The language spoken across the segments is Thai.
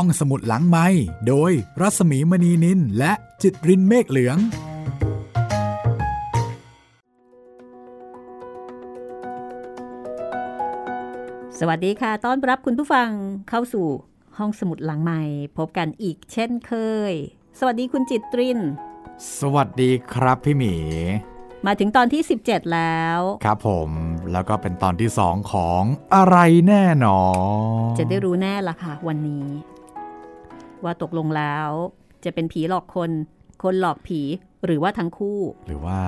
ห้องสมุดหลังไมค์โดยรัสมีมณีนินและจิตรินเมฆเหลืองสวัสดีค่ะต้อนรับคุณผู้ฟังเข้าสู่ห้องสมุดหลังไมค์พบกันอีกเช่นเคยสวัสดีคุณจิตรินสวัสดีครับพี่หมีมาถึงตอนที่17แล้วครับผมแล้วก็เป็นตอนที่2ของอะไรแน่หนอจะได้รู้แน่ละค่ะวันนี้ว่าตกลงแล้วจะเป็นผีหลอกคนคนหลอกผีหรือว่าทั้งคู่หรือว่า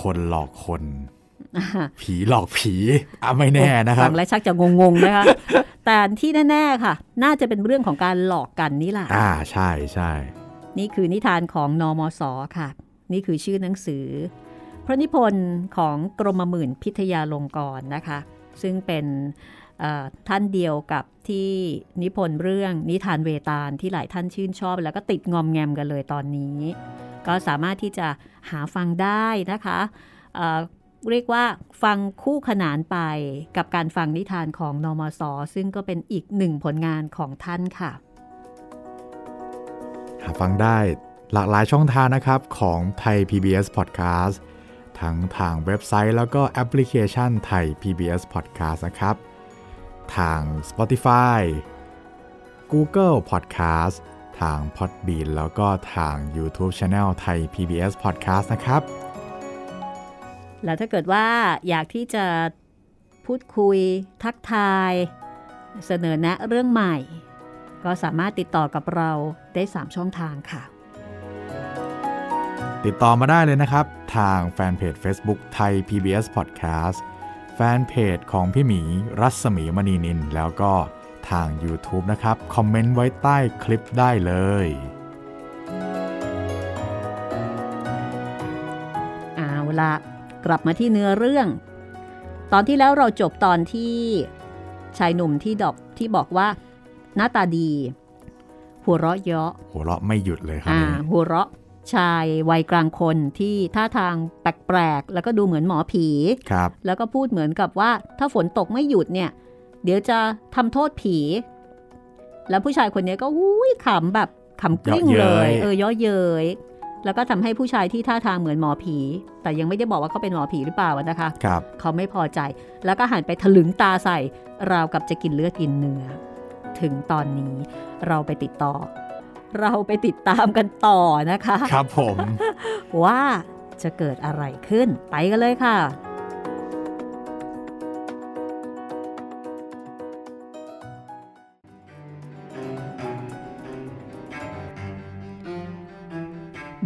คนหลอกคนผีหลอกผีอ่ะไม่แน่นะครับฟังแล้วชักจะงงๆนะคะแต่ที่แน่ๆค่ะน่าจะเป็นเรื่องของการหลอกกันนี่แหละใช่ๆนี่คือนิทานของนมส.ค่ะนี่คือชื่อหนังสือพระนิพนธ์ของกรมหมื่นพิทยาลงกรณ์นะคะซึ่งเป็นท่านเดียวกับที่นิพนธ์เรื่องนิทานเวตาลที่หลายท่านชื่นชอบแล้วก็ติดงอมแงมกันเลยตอนนี้ก็สามารถที่จะหาฟังได้นะคะเรียกว่าฟังคู่ขนานไปกับการฟังนิทานของนมส.ซึ่งก็เป็นอีกหนึ่งผลงานของท่านค่ะหาฟังได้หลากหลายช่องทางนะครับของไทย PBS Podcast ทั้งทางเว็บไซต์แล้วก็แอปพลิเคชันไทย PBS Podcast นะครับทาง Spotify Google Podcast ทาง Podbean แล้วก็ทาง YouTube Channel ไทย PBS Podcast นะครับแล้วถ้าเกิดว่าอยากที่จะพูดคุยทักทายเสนอแนะเรื่องใหม่ก็สามารถติดต่อกับเราได้3ช่องทางค่ะติดต่อมาได้เลยนะครับทางแฟนเพจ Facebook ไทย PBS Podcast แฟนเพจของพี่หมีรัศมีมณีนินแล้วก็ทาง YouTube นะครับคอมเมนต์ไว้ใต้คลิปได้เลยเอาละกลับมาที่เนื้อเรื่องตอนที่แล้วเราจบตอนที่ชายหนุ่มที่บอกว่าหน้าตาดีหัวเราะเยาะหัวเราะไม่หยุดเลยครับหัวเราะชายวัยกลางคนที่ท่าทางแปลกๆแล้วก็ดูเหมือนหมอผีแล้วก็พูดเหมือนกับว่าถ้าฝนตกไม่หยุดเนี่ยเดี๋ยวจะทำโทษผีแล้วผู้ชายคนนี้ก็ขำแบบขำกลิ้งเลยย่อเย้ยแล้วก็ทำให้ผู้ชายที่ท่าทางเหมือนหมอผีแต่ยังไม่ได้บอกว่าเขาเป็นหมอผีหรือเปล่านะคะเขาไม่พอใจแล้วก็หันไปถลึงตาใส่ราวกับจะกินเลือดกินเนื้อถึงตอนนี้เราไปติดตามกันต่อนะคะครับผมว่าจะเกิดอะไรขึ้นไปกันเลยค่ะ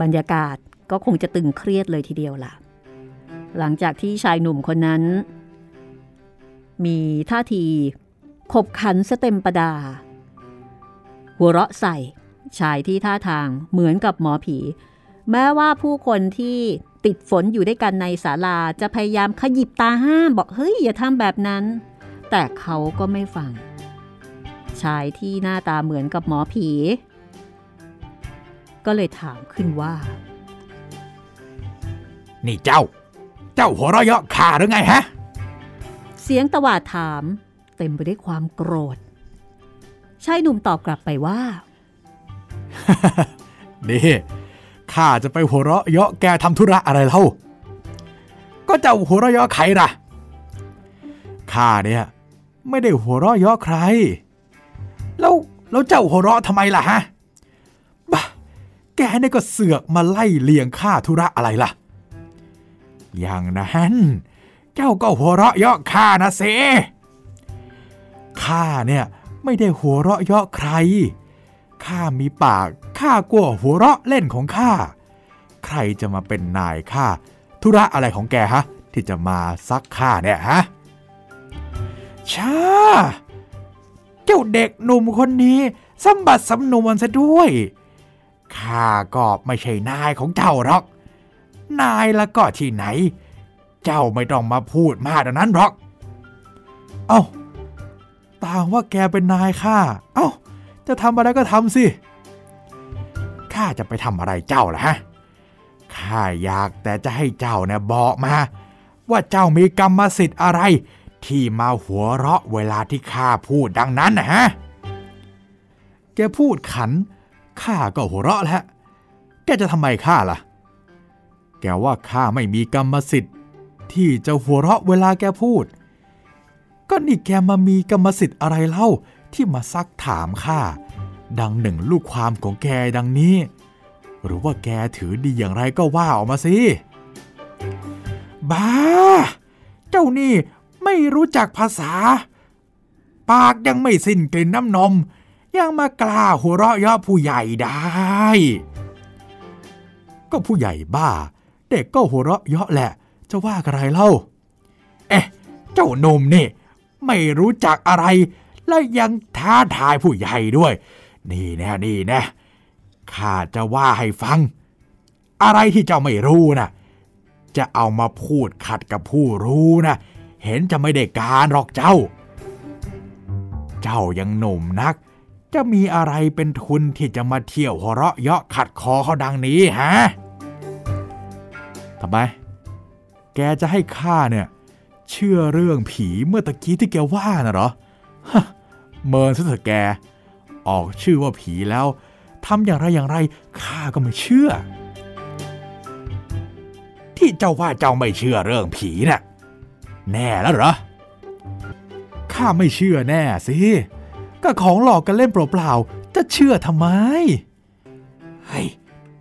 บรรยากาศก็คงจะตึงเครียดเลยทีเดียวล่ะหลังจากที่ชายหนุ่มคนนั้นมีท่าทีขบขันซะเต็มประดาหัวเราะใส่ชายที่ท่าทางเหมือนกับหมอผีแม้ว่าผู้คนที่ติดฝนอยู่ด้วยกันในศาลาจะพยายามขยิบตาห้ามบอกเฮ้ยอย่าทำแบบนั้นแต่เขาก็ไม่ฟังชายที่หน้าตาเหมือนกับหมอผีก็เลยถามขึ้นว่านี่เจ้าหัวเราะเยาะข้าหรือไงฮะเสียงตวาดถามเต็มไปด้วยความโกรธชายหนุ่มตอบกลับไปว่านี่ข้าจะไปหัวเราะเยาะแกทำธุระอะไรเล่าก็เจ้าหัวเราะเยาะใครล่ะข้าเนี่ยไม่ได้หัวเราะเยาะใครแล้วเจ้าหัวเราะทำไมล่ะฮะบ้าแกนี่ก็เสือกมาไล่เลี่ยงข้าธุระอะไรล่ะอย่างนั้นเจ้าก็หัวเราะเยาะข้านะสิข้าเนี่ยไม่ได้หัวเราะเยาะใครข้ามีปากข้ากลัวหัวเราะเล่นของข้าใครจะมาเป็นนายข้าธุระอะไรของแกฮะที่จะมาซักข้าเนี่ยฮะช้าเจ้าเด็กหนุ่มคนนี้สมบัติสำนวนซะด้วยข้าก็ไม่ใช่นายของเจ้าหรอกนายละก็ที่ไหนเจ้าไม่ต้องมาพูดมากดังนั้นหรอกเอ้าต่างว่าแกเป็นนายข้าเอ้าจะทำอะไรก็ทำสิข้าจะไปทำอะไรเจ้าล่ะฮะข้าอยากแต่จะให้เจ้าเนี่ยบอกมาว่าเจ้ามีกรรมสิทธิ์อะไรที่มาหัวเราะเวลาที่ข้าพูดดังนั้นนะฮะ แกพูดขันข้าก็หัวเราะแล้วแกจะทำไมข้าล่ะแกว่าข้าไม่มีกรรมสิทธิ์ที่จะหัวเราะเวลาแกพูดก็นี่แกมามีกรรมสิทธิ์อะไรเล่าที่มาซักถามข้าดังหนึ่งลูกความของแกดังนี้หรือว่าแกถือดีอย่างไรก็ว่าออกมาสิบ้าเจ้านี่ไม่รู้จักภาษาปากยังไม่สิ้นกลิ่นน้ำนมยังมากล้าหัวเราะเยาะผู้ใหญ่ได้ก็ผู้ใหญ่บ้าเด็กก็หัวเราะเยาะแหละจะว่าอะไรเล่าเอ๊ะเจ้าหนุ่มนี่ไม่รู้จักอะไรและยังท้าทายผู้ใหญ่ด้วยนี่แน่นี่แน่ข้าจะว่าให้ฟังอะไรที่เจ้าไม่รู้นะจะเอามาพูดขัดกับผู้รู้นะเห็นจะไม่ได้การหรอกเจ้าเจ้ายังหนุ่มนักจะมีอะไรเป็นทุนที่จะมาเที่ยวหัวเราะเยาะขัดคอเขาดังนี้ฮะทำไมแกจะให้ข้าเนี่ยเชื่อเรื่องผีเมื่อตะกี้ที่แกว่าน่ะเหรอฮะเมินซะเถอะแกออกชื่อว่าผีแล้วทำอย่างไรข้าก็ไม่เชื่อที่เจ้าว่าเจ้าไม่เชื่อเรื่องผีน่ะแน่แล้วเหรอข้าไม่เชื่อแน่สิก็ของหลอกกันเล่นเปล่าๆจะเชื่อทำไมเฮ้ย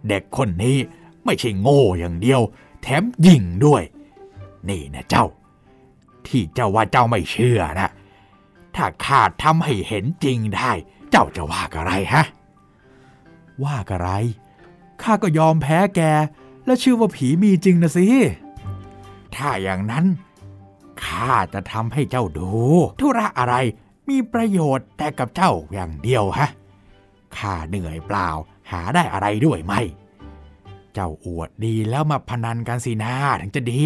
เด็กคนนี้ไม่ใช่โง่อย่างเดียวแถมยิ่งด้วยนี่นะเจ้าที่เจ้าว่าเจ้าไม่เชื่อนะถ้าข้าทำให้เห็นจริงได้เจ้าจะว่าอะไรฮะว่าอะไรข้าก็ยอมแพ้แกและเชื่อว่าผีมีจริงนะสิถ้าอย่างนั้นข้าจะทำให้เจ้าดูธุระอะไรมีประโยชน์แต่กับเจ้าอย่างเดียวฮะข้าเหนื่อยเปล่าหาได้อะไรด้วยไหมเจ้าอวดดีแล้วมาพนันกันสินะถึงจะดี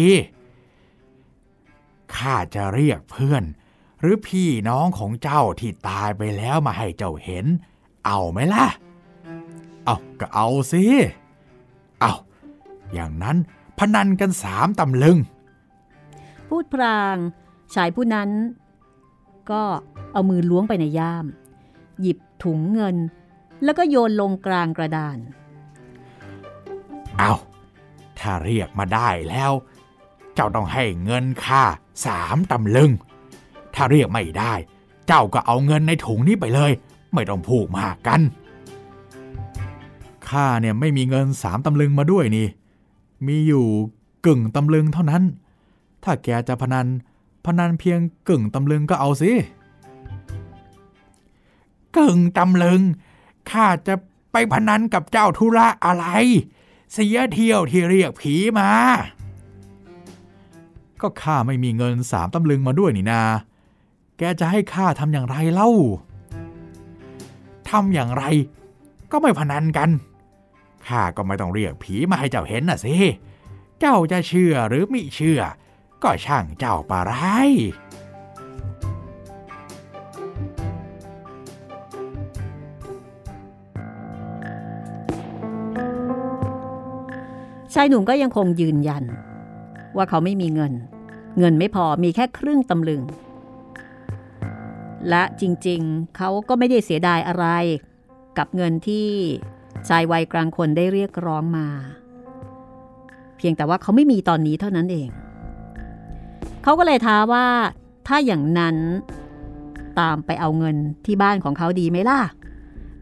ข้าจะเรียกเพื่อนหรือพี่น้องของเจ้าที่ตายไปแล้วมาให้เจ้าเห็นเอาไหมล่ะเอาก็เอาสิเอาอย่างนั้นพนันกัน3ตำลึงพูดพลางชายผู้นั้นก็เอามือล้วงไปในย่ามหยิบถุงเงินแล้วก็โยนลงกลางกระดานเอาถ้าเรียกมาได้แล้วเจ้าต้องให้เงินค่า3ตำลึงถ้าเรียกไม่ได้เจ้าก็เอาเงินในถุงนี้ไปเลยไม่ต้องผูกมากกันข้าเนี่ยไม่มีเงิน3ตำลึงมาด้วยนี่มีอยู่กึ่งตำลึงเท่านั้นถ้าแกจะพนันเพียงกึ่งตำลึงก็เอาสิกึ่งตำลึงข้าจะไปพนันกับเจ้าธุระอะไรเสียเที่ยวที่เรียกผีมาก็ข้าไม่มีเงิน3ตำลึงมาด้วยนี่นาแกจะให้ข้าทำอย่างไรเล่าทำอย่างไรก็ไม่พนันกันข้าก็ไม่ต้องเรียกผีมาให้เจ้าเห็นน่ะสิเจ้าจะเชื่อหรือไม่เชื่อก็ช่างเจ้าปะไรชายหนุ่มก็ยังคงยืนยันว่าเขาไม่มีเงินไม่พอมีแค่ครึ่งตำลึงและจริงๆเขาก็ไม่ได้เสียดายอะไรกับเงินที่ชายวัยกลางคนได้เรียกร้องมาเพียงแต่ว่าเขาไม่มีตอนนี้เท่านั้นเองเขาก็เลยท้าว่าถ้าอย่างนั้นตามไปเอาเงินที่บ้านของเขาดีไหมล่ะ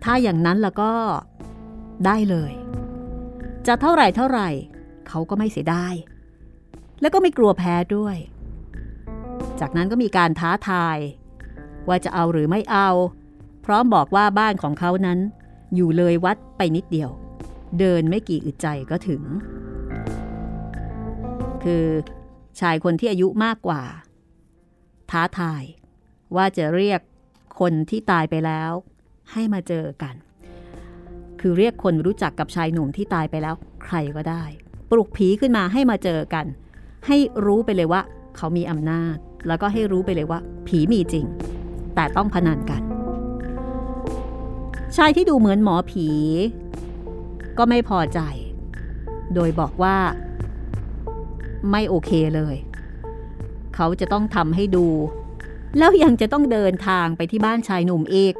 ถ้าอย่างนั้นแล้วก็ได้เลยจะเท่าไหร่เขาก็ไม่เสียดายแล้วก็ไม่กลัวแพ้ด้วยจากนั้นก็มีการท้าทายว่าจะเอาหรือไม่เอาพร้อมบอกว่าบ้านของเขานั้นอยู่เลยวัดไปนิดเดียวเดินไม่กี่อึดใจก็ถึงคือชายคนที่อายุมากกว่าท้าทายว่าจะเรียกคนที่ตายไปแล้วให้มาเจอกันคือเรียกคนรู้จักกับชายหนุ่มที่ตายไปแล้วใครก็ได้ปลุกผีขึ้นมาให้มาเจอกันให้รู้ไปเลยว่าเขามีอำนาจแล้วก็ให้รู้ไปเลยว่าผีมีจริงแต่ต้องพนันกันชายที่ดูเหมือนหมอผีก็ไม่พอใจโดยบอกว่าไม่โอเคเลยเขาจะต้องทำให้ดูแล้วยังจะต้องเดินทางไปที่บ้านชายหนุ่มเอก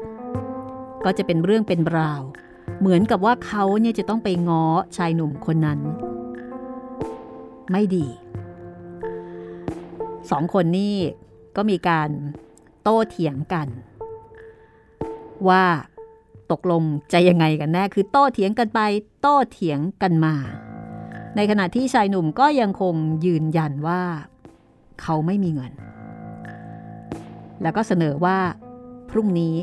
ก็จะเป็นเรื่องเป็นราวเหมือนกับว่าเขาเนี่ยจะต้องไปง้อชายหนุ่มคนนั้นไม่ดีสองคนนี่ก็มีการโต้เถียงกันว่าตกลงจะยังไงกันแน่คือโต้เถียงกันไปโต้เถียงกันมาในขณะที่ชายหนุ่มก็ยังคงยืนยันว่าเขาไม่มีเงินแล้วก็เสนอว่าพรุ่งนี้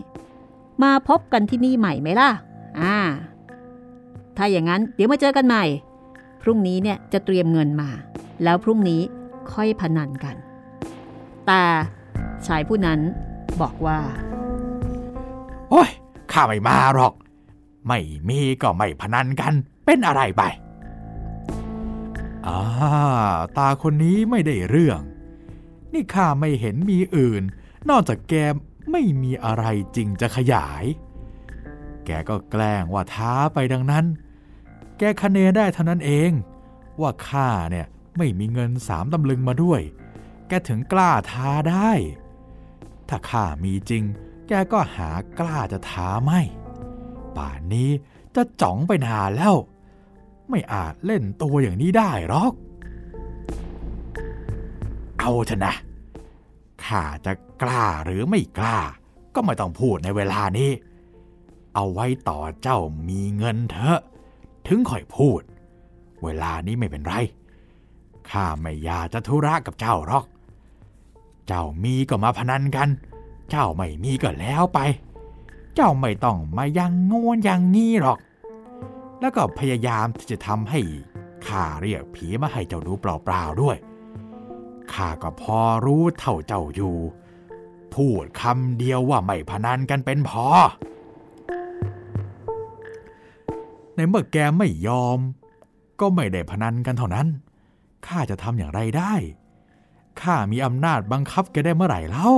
มาพบกันที่นี่ใหม่ไหมล่ะถ้าอย่างนั้นเดี๋ยวมาเจอกันใหม่พรุ่งนี้เนี่ยจะเตรียมเงินมาแล้วพรุ่งนี้ค่อยพนันกันแต่ชายผู้นั้นบอกว่าโอ๊ยข้าไม่มาหรอกไม่มีก็ไม่พนันกันเป็นอะไรไปตาคนนี้ไม่ได้เรื่องนี่ข้าไม่เห็นมีอื่นนอกจากแกไม่มีอะไรจริงจะขยายแกก็แกล้งว่าท้าไปดังนั้นแกคะเนได้เท่านั้นเองว่าข้าเนี่ยไม่มีเงิน3 ตำลึงมาด้วยแกถึงกล้าท้าได้ถ้าข้ามีจริงแกก็หากล้าจะท้าไม่ป่านนี้จะจ๋องไปนานแล้วไม่อาจเล่นตัวอย่างนี้ได้หรอกเอาเถอะนะข้าจะกล้าหรือไม่กล้าก็ไม่ต้องพูดในเวลานี้เอาไว้ต่อเจ้ามีเงินเถอะถึงค่อยพูดเวลานี้ไม่เป็นไรข้าไม่อยากจะธุระกับเจ้าหรอกเจ้ามีก็มาพนันกันเจ้าไม่มีก็แล้วไปเจ้าไม่ต้องมายังโง่ยังงี้หรอกแล้วก็พยายามที่จะทำให้ข้าเรียกผีมาให้เจ้าดูเปล่าๆด้วยข้าก็พอรู้เท่าเจ้าอยู่พูดคำเดียวว่าไม่พนันกันเป็นพอในเมื่อแกไม่ยอมก็ไม่ได้พนันกันเท่านั้นข้าจะทำอย่างไรได้ข้ามีอำนาจบังคับแกได้เมื่อไหร่เล่า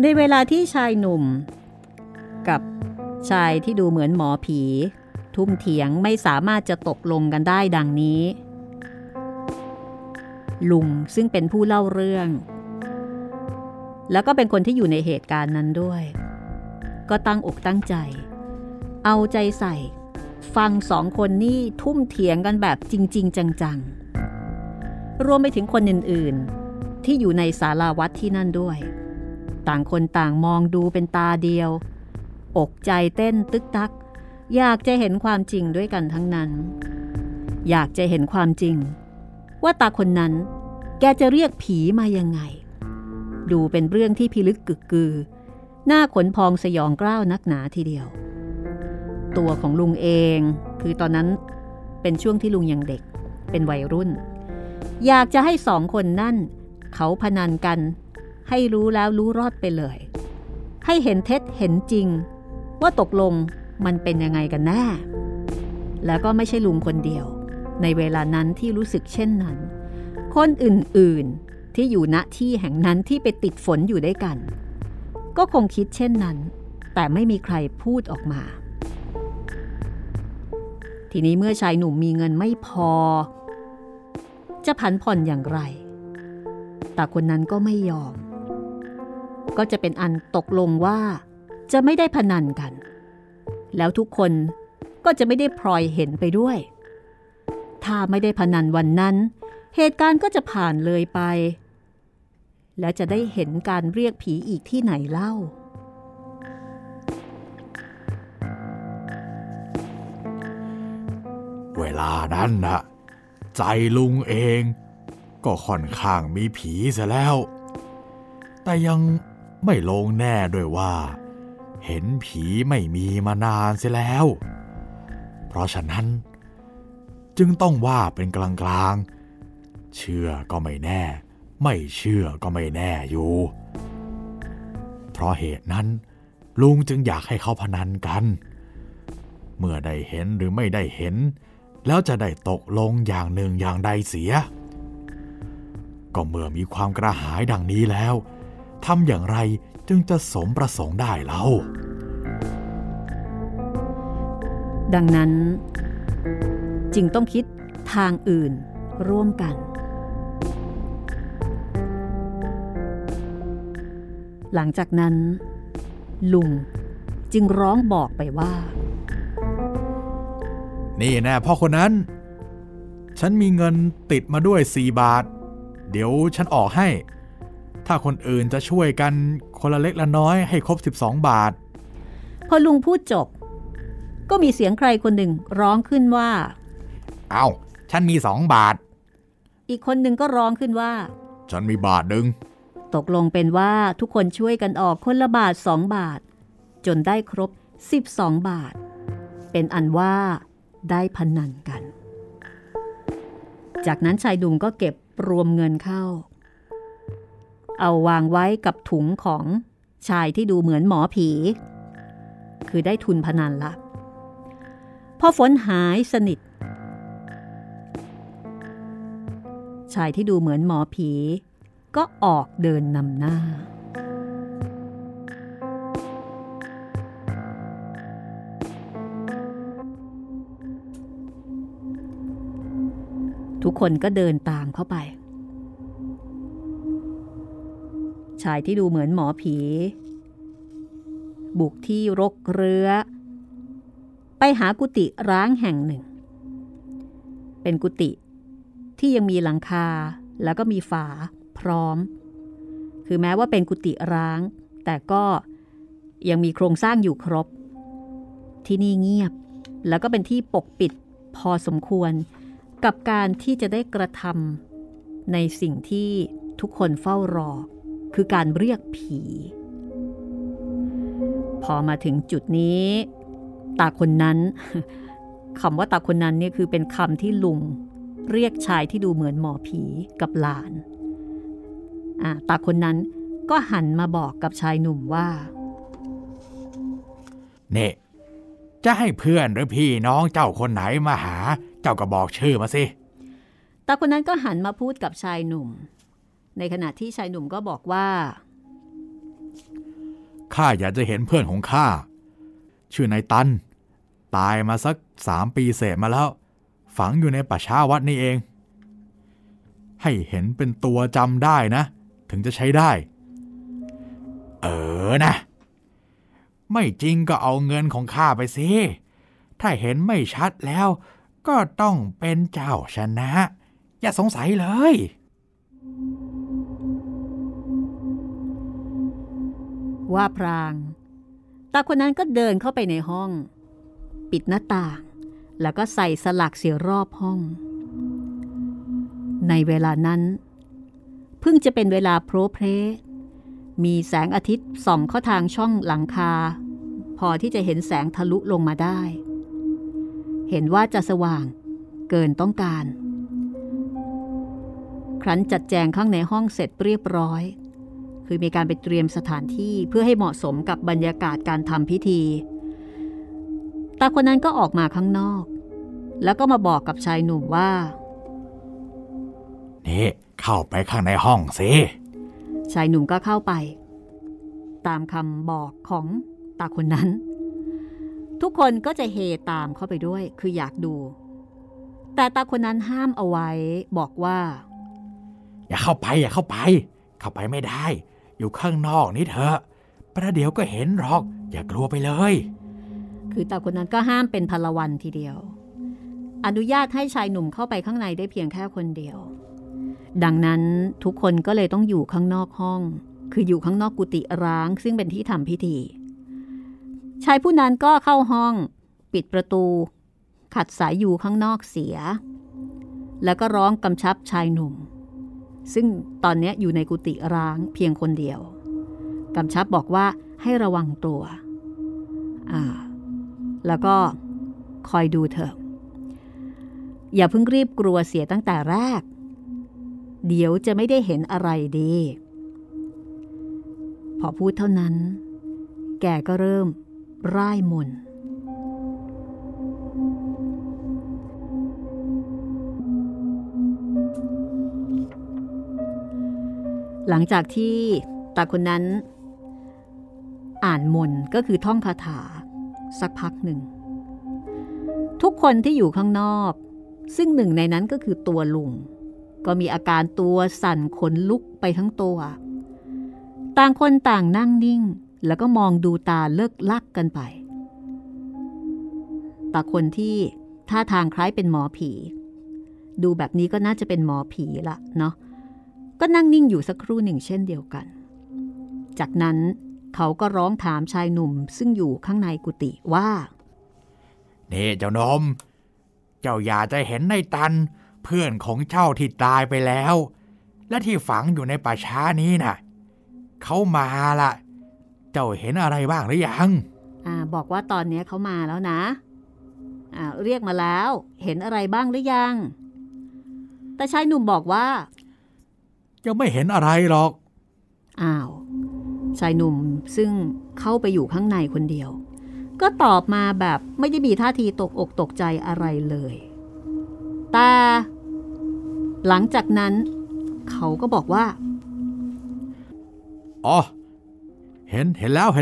ในเวลาที่ชายหนุ่มกับชายที่ดูเหมือนหมอผีทุ่มเถียงไม่สามารถจะตกลงกันได้ดังนี้ลุงซึ่งเป็นผู้เล่าเรื่องแล้วก็เป็นคนที่อยู่ในเหตุการณ์นั้นด้วยก็ตั้งอกตั้งใจเอาใจใส่ฟังสองคนนี่ทุ่มเถียงกันแบบจริงๆจังๆรวมไปถึงคนอื่นๆที่อยู่ในศาลาวัดที่นั่นด้วยต่างคนต่างมองดูเป็นตาเดียวอกใจเต้นตึกตักอยากจะเห็นความจริงด้วยกันทั้งนั้นอยากจะเห็นความจริงว่าตาคนนั้นแกจะเรียกผีมายังไงดูเป็นเรื่องที่พิลึกกึกกือหน้าขนพองสยองกล้าวนักหนาทีเดียวตัวของลุงเองคือตอนนั้นเป็นช่วงที่ลุงยังเด็กเป็นวัยรุ่นอยากจะให้สองคนนั่นเขาพนันกันให้รู้แล้วรู้รอดไปเลยให้เห็นเท็จเห็นจริงว่าตกลงมันเป็นยังไงกันแน่แล้วก็ไม่ใช่ลุงคนเดียวในเวลานั้นที่รู้สึกเช่นนั้นคนอื่นๆที่อยู่ณที่แห่งนั้นที่ไปติดฝนอยู่ด้วยกันก็คงคิดเช่นนั้นแต่ไม่มีใครพูดออกมาทีนี้เมื่อชายหนุ่มมีเงินไม่พอจะผันผ่อนอย่างไรแต่คนนั้นก็ไม่ยอมก็จะเป็นอันตกลงว่าจะไม่ได้พนันกันแล้วทุกคนก็จะไม่ได้พลอยเห็นไปด้วยถ้าไม่ได้พนันวันนั้นเหตุการณ์ก็จะผ่านเลยไปและจะได้เห็นการเรียกผีอีกที่ไหนเล่าเวลานั้นนะใจลุงเองก็ค่อนข้างมีผีซะแล้วแต่ยังไม่ลงแน่ด้วยว่าเห็นผีไม่มีมานานเสียแล้วเพราะฉะนั้นจึงต้องว่าเป็นกลางๆเชื่อก็ไม่แน่ไม่เชื่อก็ไม่แน่อยู่เพราะเหตุนั้นลุงจึงอยากให้เขาพนันกันเมื่อได้เห็นหรือไม่ได้เห็นแล้วจะได้ตกลงอย่างหนึ่งอย่างใดเสียก็เมื่อมีความกระหายดังนี้แล้วทำอย่างไรจึงจะสมประสงค์ได้เล่าดังนั้นจึงต้องคิดทางอื่นร่วมกันหลังจากนั้นลุง จึงร้องบอกไปว่านี่แน่พ่อคนนั้นฉันมีเงินติดมาด้วย4 บาทเดี๋ยวฉันออกให้ถ้าคนอื่นจะช่วยกันคนละเล็กละน้อยให้ครบ12 บาทพอลุงพูดจบก็มีเสียงใครคนหนึ่งร้องขึ้นว่าเอ้าฉันมี2 บาทอีกคนหนึ่งก็ร้องขึ้นว่าฉันมี1 บาทตกลงเป็นว่าทุกคนช่วยกันออกคนละ2 บาทจนได้ครบ12 บาทเป็นอันว่าได้พนันกันจากนั้นชายดุมก็เก็บรวมเงินเข้าเอาวางไว้กับถุงของชายที่ดูเหมือนหมอผีคือได้ทุนพนันละพอฝนหายสนิทชายที่ดูเหมือนหมอผีก็ออกเดินนำหน้าทุกคนก็เดินตามเข้าไปชายที่ดูเหมือนหมอผีบุกที่รกเรื้อไปหากุฏิร้างแห่งหนึ่งเป็นกุฏิที่ยังมีหลังคาแล้วก็มีฝาพร้อมคือแม้ว่าเป็นกุฏิร้างแต่ก็ยังมีโครงสร้างอยู่ครบที่นี่เงียบแล้วก็เป็นที่ปกปิดพอสมควรกับการที่จะได้กระทำในสิ่งที่ทุกคนเฝ้ารอคือการเรียกผีพอมาถึงจุดนี้ตาคนนั้นคำว่าตาคนนั้นเนี่ยคือเป็นคำที่ลุงเรียกชายที่ดูเหมือนหมอผีกับหลานตาคนนั้นก็หันมาบอกกับชายหนุ่มว่าเน่จะให้เพื่อนหรือพี่น้องเจ้าคนไหนมาหาเจ้าก็บอกชื่อมาสิตาคนนั้นก็หันมาพูดกับชายหนุ่มในขณะที่ชายหนุ่มก็บอกว่าข้าอยากจะเห็นเพื่อนของข้าชื่อนายตันตายมาสัก3 ปีเศษมาแล้วฝังอยู่ในป่าช้าวัดนี่เองให้เห็นเป็นตัวจำได้นะถึงจะใช้ได้นะไม่จริงก็เอาเงินของข้าไปสิถ้าเห็นไม่ชัดแล้วก็ต้องเป็นเจ้าชนะอย่าสงสัยเลยว่าพรางตาคนนั้นก็เดินเข้าไปในห้องปิดหน้าต่างแล้วก็ใส่สลักเสียรอบห้องในเวลานั้นเพิ่งจะเป็นเวลาโพรเพรมีแสงอาทิตย์ส่องเข้าทางช่องหลังคาพอที่จะเห็นแสงทะลุลงมาได้เห็นว่าจะสว่างเกินต้องการครั้นจัดแจงข้างในห้องเสร็จเรียบร้อยคือมีการไปเตรียมสถานที่เพื่อให้เหมาะสมกับบรรยากาศการทำพิธีตาคนนั้นก็ออกมาข้างนอกแล้วก็มาบอกกับชายหนุ่มว่านี่เข้าไปข้างในห้องสิชายหนุ่มก็เข้าไปตามคำบอกของตาคนนั้นทุกคนก็จะเฮตามเข้าไปด้วยคืออยากดูแต่ตาคนนั้นห้ามเอาไว้บอกว่าอย่าเข้าไปเข้าไปไม่ได้อยู่ข้างนอกนี่เถอะประเดี๋ยวก็เห็นหรอกอย่ากลัวไปเลยคือตาคนนั้นก็ห้ามเป็นพลวันทีเดียวอนุญาตให้ชายหนุ่มเข้าไปข้างในได้เพียงแค่คนเดียวดังนั้นทุกคนก็เลยต้องอยู่ข้างนอกห้องคืออยู่ข้างนอกกุฏิร้างซึ่งเป็นที่ทำพิธีชายผู้นั้นก็เข้าห้องปิดประตูขัดสายอยู่ข้างนอกเสียแล้วก็ร้องกำชับชายหนุ่มซึ่งตอนนี้อยู่ในกุฏิร้างเพียงคนเดียวกำชับบอกว่าให้ระวังตัวแล้วก็คอยดูเถอะอย่าเพิ่งรีบกลัวเสียตั้งแต่แรกเดี๋ยวจะไม่ได้เห็นอะไรดีพอพูดเท่านั้นแกก็เริ่มร่ายมนต์หลังจากที่ตาคนนั้นอ่านมนต์ก็คือท่องคาถาสักพักหนึ่งทุกคนที่อยู่ข้างนอกซึ่งหนึ่งในนั้นก็คือตัวลุงก็มีอาการตัวสั่นขนลุกไปทั้งตัวต่างคนต่างนั่งนิ่ง แล้วก็มองดูตาเลิกลักกันไปแต่คนที่ท่าทางคล้ายเป็นหมอผีดูแบบนี้ก็น่าจะเป็นหมอผีละเนาะก็นั่งนิ่งอยู่สักครู่หนึ่งเช่นเดียวกันจากนั้นเขาก็ร้องถามชายหนุ่มซึ่งอยู่ข้างในกุฏิว่านี่เจ้านมเจ้าอย่าจะเห็นในตันเพื่อนของเจ้าที่ตายไปแล้วและที่ฝังอยู่ในป่าช้านี้น่ะเขามาละเจ้าเห็นอะไรบ้างหรือยังบอกว่าตอนนี้เขามาแล้วนะเรียกมาแล้วเห็นอะไรบ้างหรือยังแต่ชายหนุ่มบอกว่ายังไม่เห็นอะไรหรอกอ้าวชายหนุ่มซึ่งเข้าไปอยู่ข้างในคนเดียวก็ตอบมาแบบไม่ได้มีท่าทีตกอกตกใจอะไรเลยแต่หลังจากนั้นเขาก็บอกว่าอ๋อเห็นแล้วมั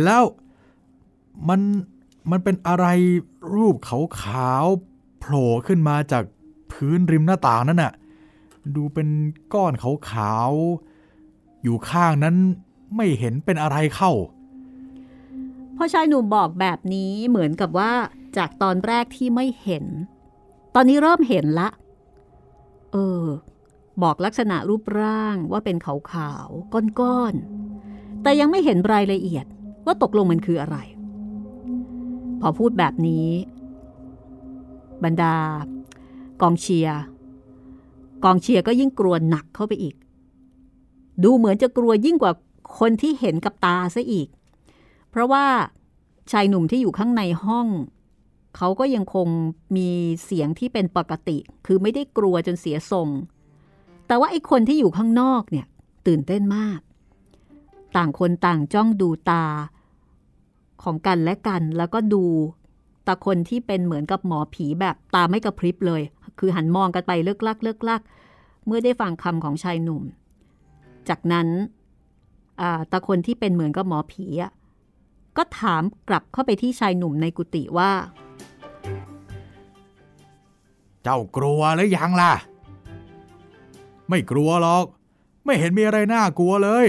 นเป็นอะไรรูปขาวๆโผล่ขึ้นมาจากพื้นริมหน้าต่างนั่นน่ะดูเป็นก้อนขาวๆอยู่ข้างนั้นไม่เห็นเป็นอะไรเข้าพอชายหนุ่มบอกแบบนี้เหมือนกับว่าจากตอนแรกที่ไม่เห็นตอนนี้เริ่มเห็นละบอกลักษณะรูปร่างว่าเป็นขาวๆก้อนๆแต่ยังไม่เห็นรายละเอียดว่าตกลงมันคืออะไรพอพูดแบบนี้บรรดากองเชียร์ก็ยิ่งกลัวหนักเข้าไปอีกดูเหมือนจะกลัวยิ่งกว่าคนที่เห็นกับตาซะอีกเพราะว่าชายหนุ่มที่อยู่ข้างในห้องเขาก็ยังคงมีเสียงที่เป็นปกติคือไม่ได้กลัวจนเสียทรงแต่ว่าไอ้คนที่อยู่ข้างนอกเนี่ยตื่นเต้นมากต่างคนต่างจ้องดูตาของกันและกันแล้วก็ดูตาคนที่เป็นเหมือนกับหมอผีแบบตาไม่กระพริบเลยคือหันมองกันไปเลิกลักเมื่อได้ฟังคำของชายหนุ่มจากนั้นตาคนที่เป็นเหมือนกับหมอผีก็ถามกลับเข้าไปที่ชายหนุ่มในกุฏิว่าเจ้ากลัวหรือยังล่ะไม่กลัวหรอกไม่เห็นมีอะไรน่ากลัวเลย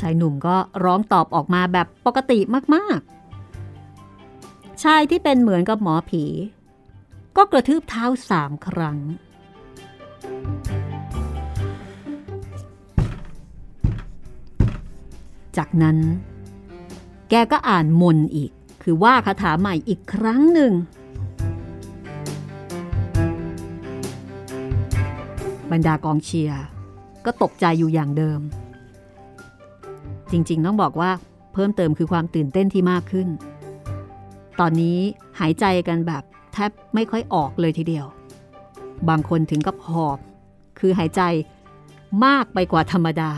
ชายหนุ่มก็ร้องตอบออกมาแบบปกติมากๆชายที่เป็นเหมือนกับหมอผีก็กระทืบเท้า3ครั้งจากนั้นแกก็อ่านมนต์อีกคือว่าคาถาใหม่อีกครั้งหนึ่งบรรดากองเชียร์ก็ตกใจอยู่อย่างเดิมจริงๆต้องบอกว่าเพิ่มเติมคือความตื่นเต้นที่มากขึ้นตอนนี้หายใจกันแบบแทบไม่ค่อยออกเลยทีเดียวบางคนถึงกับหอบคือหายใจมากไปกว่าธรรมดา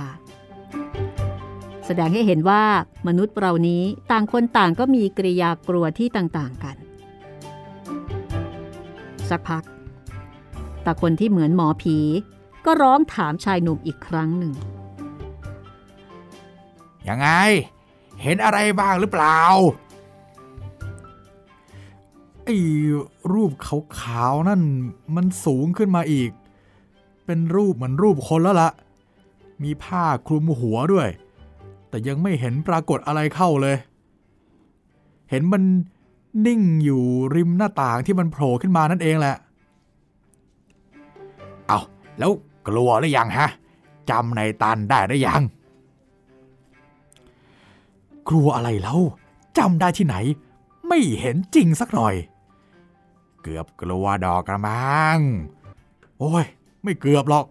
แสดงให้เห็นว่ามนุษย์เรานี้ต่างคนต่างก็มีกิริยากลัวที่ต่างๆกันสักพักตาคนที่เหมือนหมอผีก็ร้องถามชายหนุ่มอีกครั้งหนึ่งยังไงเห็นอะไรบ้างหรือเปล่าไอ้รูปขาวๆนั่นมันสูงขึ้นมาอีกเป็นรูปเหมือนรูปคนแล้วล่ะมีผ้าคลุมหัวด้วยแต่ยังไม่เห็นปรากฏอะไรเข้าเลยเห็นมันนิ่งอยู่ริมหน้าต่างที่มันโผล่ขึ้นมานั่นเองแหละเอาแล้วกลัวหรือยังฮะจำในตันได้หรือยังกลัวอะไรเล่าจำได้ที่ไหนไม่เห็นจริงสักหน่อยเกือบกลัวดอกกระมังโอ้ยไม่เกือบหรอก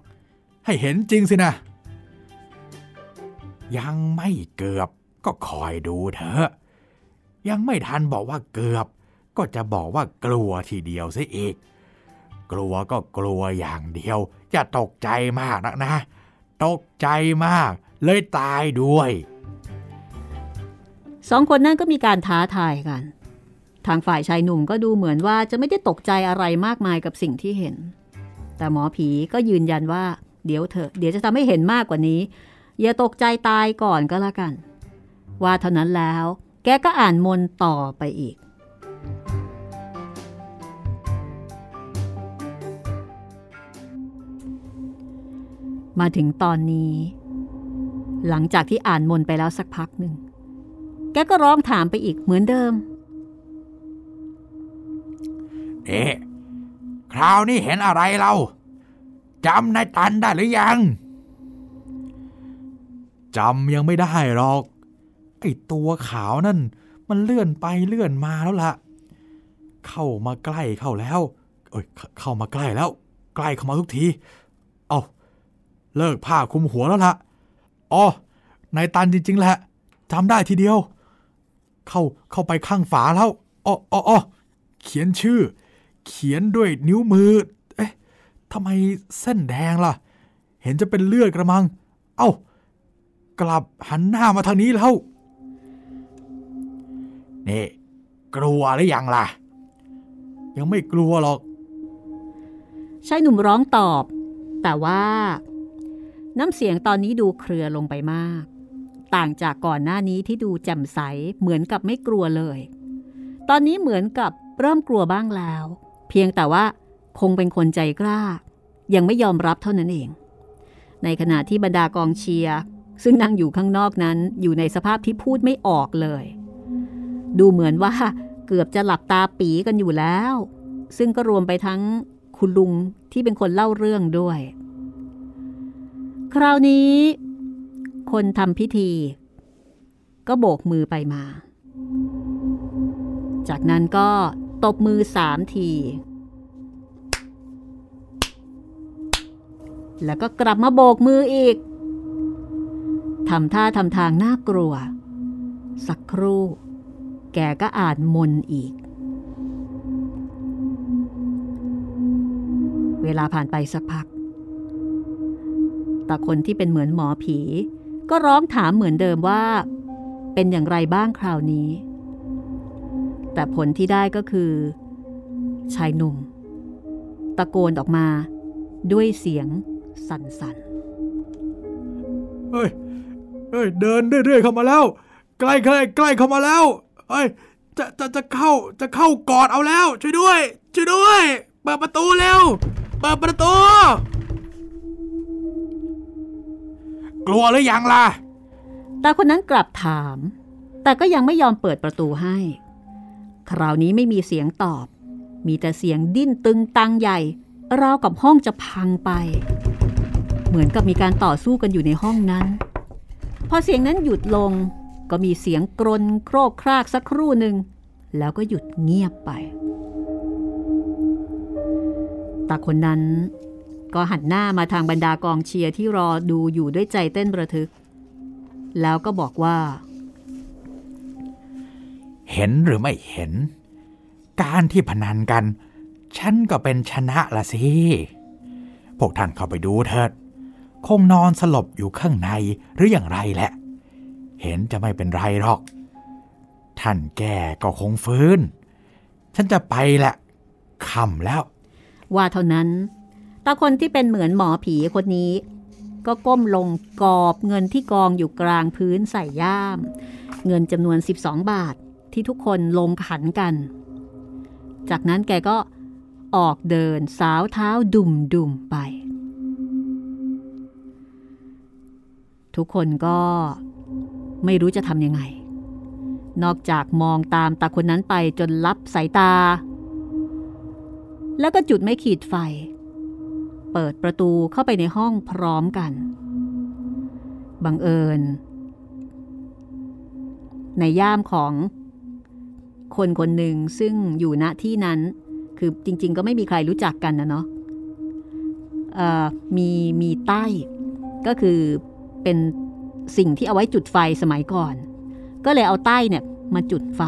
ให้เห็นจริงสินะยังไม่เกือบก็คอยดูเถอะยังไม่ทันบอกว่าเกือบก็จะบอกว่ากลัวทีเดียวซะอีกกลัวก็กลัวอย่างเดียวอย่าตกใจมากนักนะตกใจมากเลยตายด้วยสองคนนั้นก็มีการท้าทายกันทางฝ่ายชายหนุ่มก็ดูเหมือนว่าจะไม่ได้ตกใจอะไรมากมายกับสิ่งที่เห็นแต่หมอผีก็ยืนยันว่าเดี๋ยวจะทำให้เห็นมากกว่านี้อย่าตกใจตายก่อนก็แล้วกันว่าเท่านั้นแล้วแกก็อ่านมนต์ต่อไปอีกมาถึงตอนนี้หลังจากที่อ่านมนต์ไปแล้วสักพักหนึ่งแก ก็ร้องถามไปอีกเหมือนเดิมเอ๊ะคราวนี้เห็นอะไรเราจำนายตันได้หรือยังจำยังไม่ได้หรอกไอ้ตัวขาวนั่นมันเลื่อนไปเลื่อนมาแล้วล่ะเข้ามาใกล้เข้าแล้วเอ้ยเข้ามาใกล้แล้วใกล้เข้ามาทุกทีเอาเลิกผ้าคลุมหัวแล้วล่ะอ๋อนายตันจริงๆแหละจำได้ทีเดียวเข้าไปข้างฝาแล้วอ๋อเขียนชื่อเขียนด้วยนิ้วมือเอ๊ะทำไมเส้นแดงล่ะเห็นจะเป็นเลือดกระมังเอ้ากลับหันหน้ามาทางนี้แล้วนี่กลัวหรือยังล่ะยังไม่กลัวหรอกชายหนุ่มร้องตอบแต่ว่าน้ำเสียงตอนนี้ดูเครือลงไปมากต่างจากก่อนหน้านี้ที่ดูแจ่มใสเหมือนกับไม่กลัวเลยตอนนี้เหมือนกับเริ่มกลัวบ้างแล้วเพียงแต่ว่าคงเป็นคนใจกล้ายังไม่ยอมรับเท่านั้นเองในขณะที่บรรดากองเชียร์ซึ่งนั่งอยู่ข้างนอกนั้นอยู่ในสภาพที่พูดไม่ออกเลยดูเหมือนว่าเกือบจะหลับตาปีกันอยู่แล้วซึ่งก็รวมไปทั้งคุณลุงที่เป็นคนเล่าเรื่องด้วยคราวนี้คนทำพิธีก็โบกมือไปมาจากนั้นก็ตบมือ3ทีแล้วก็กลับมาโบกมืออีกทำท่าทำทางน่ากลัวสักครู่แกก็อ่านมนต์อีกเวลาผ่านไปสักพักแต่คนที่เป็นเหมือนหมอผีก็ร้องถามเหมือนเดิมว่าเป็นอย่างไรบ้างคราวนี้แต่ผลที่ได้ก็คือชายหนุ่มตะโกนออกมาด้วยเสียงสั่นๆเฮ้ยเดินเรื่อยๆเข้ามาแล้วใกล้เข้ามาแล้วเฮ้ยจะเข้ากอดเอาแล้วช่วยด้วยเปิดประตูเร็วเปิดประตูกลัวหรือยังล่ะตาคนนั้นกลับถามแต่ก็ยังไม่ยอมเปิดประตูให้คราวนี้ไม่มีเสียงตอบมีแต่เสียงดิ้นตึงตังใหญ่ราวกับห้องจะพังไปเหมือนกับมีการต่อสู้กันอยู่ในห้องนั้นพอเสียงนั้นหยุดลงก็มีเสียงกรนโครกครากสักครู่หนึ่งแล้วก็หยุดเงียบไปตาคนนั้นก็หันหน้ามาทางบรรดากองเชียร์ที่รอดูอยู่ด้วยใจเต้นระทึกแล้วก็บอกว่าเห็นหรือไม่เห็นการที่พนันกันฉันก็เป็นชนะละสิพวกท่านเข้าไปดูเถิดคงนอนสลบอยู่ข้างในหรืออย่างไรแหละเห็นจะไม่เป็นไรหรอกท่านแก่ก็คงฟื้นฉันจะไปละค่ำแล้วว่าเท่านั้นตาคนที่เป็นเหมือนหมอผีคนนี้ก็ก้มลงกอบเงินที่กองอยู่กลางพื้นใส่ย่ามเงินจำนวน12บาทที่ทุกคนลงขันกันจากนั้นแกก็ออกเดินสาวเท้าดุ่มๆไปทุกคนก็ไม่รู้จะทำยังไงนอกจากมองตามตาคนนั้นไปจนลับสายตาแล้วก็จุดไม่ขีดไฟเปิดประตูเข้าไปในห้องพร้อมกันบังเอิญในย่ามของคนคนหนึ่งซึ่งอยู่ณที่นั้นคือจริงๆก็ไม่มีใครรู้จักกันนะเนาะมีใต้ก็คือเป็นสิ่งที่เอาไว้จุดไฟสมัยก่อนก็เลยเอาใต้เนี่ยมาจุดไฟ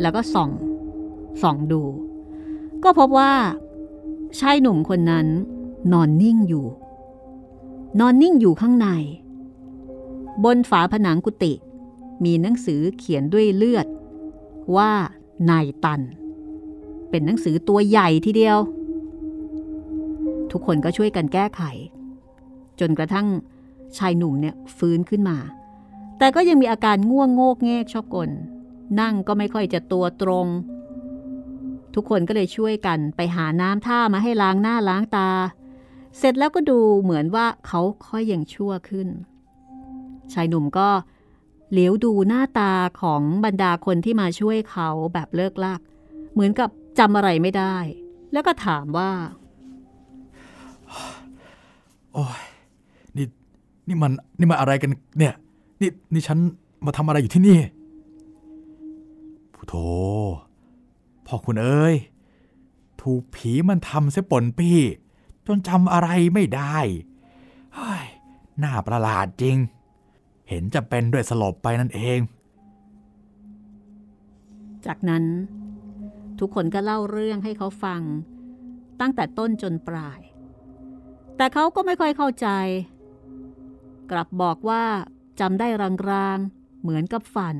แล้วก็ส่องดูก็พบว่าชายหนุ่มคนนั้นนอนนิ่งอยู่ข้างในบนฝาผนังกุฏิมีหนังสือเขียนด้วยเลือดว่านายตันเป็นหนังสือตัวใหญ่ทีเดียวทุกคนก็ช่วยกันแก้ไขจนกระทั่งชายหนุ่มเนี่ยฟื้นขึ้นมาแต่ก็ยังมีอาการง่วงโงกแงกชอบกลนั่งก็ไม่ค่อยจะตัวตรงทุกคนก็เลยช่วยกันไปหาน้ำท่ามาให้ล้างหน้าล้างตาเสร็จแล้วก็ดูเหมือนว่าเขาค่อยยังชั่วขึ้นชายหนุ่มก็ เหลียวดูหน้าตาของบรรดาคนที่มาช่วยเขาแบบเลิกลักเหมือนกับจำอะไรไม่ได้แล้วก็ถามว่าโอ้ยนี่มันอะไรกันเนี่ยนี่ฉันมาทำอะไรอยู่ที่นี่พุทโธพ่อคุณเอ้ยถูกผีมันทำเสียป่นปี้จนจำอะไรไม่ได้น่าประหลาดจริงเห็นจะเป็นด้วยสลบไปนั่นเองจากนั้นทุกคนก็เล่าเรื่องให้เขาฟังตั้งแต่ต้นจนปลายแต่เขาก็ไม่ค่อยเข้าใจกลับบอกว่าจำได้รางๆเหมือนกับฝัน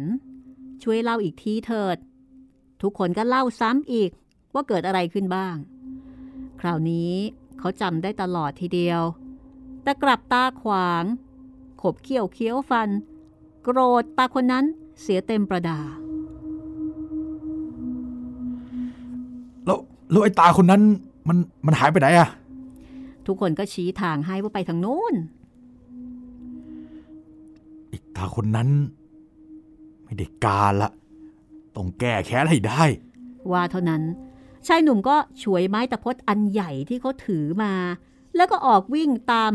ช่วยเล่าอีกทีเถิดทุกคนก็เล่าซ้ำอีกว่าเกิดอะไรขึ้นบ้างคราวนี้เขาจำได้ตลอดทีเดียวแต่กลับตาขวางขบเคี้ยวเคี้ยวฟันโกรธตาคนนั้นเสียเต็มประดาแล้วไอ้ตาคนนั้นมันหายไปไหนอะทุกคนก็ชี้ทางให้ว่าไปทางโน้นไอ้ตาคนนั้นไม่ได้การละต้องแก้แค้นให้ได้ว่าเท่านั้นชายหนุ่มก็ฉวยไม้ตะพดอันใหญ่ที่เขาถือมาแล้วก็ออกวิ่งตาม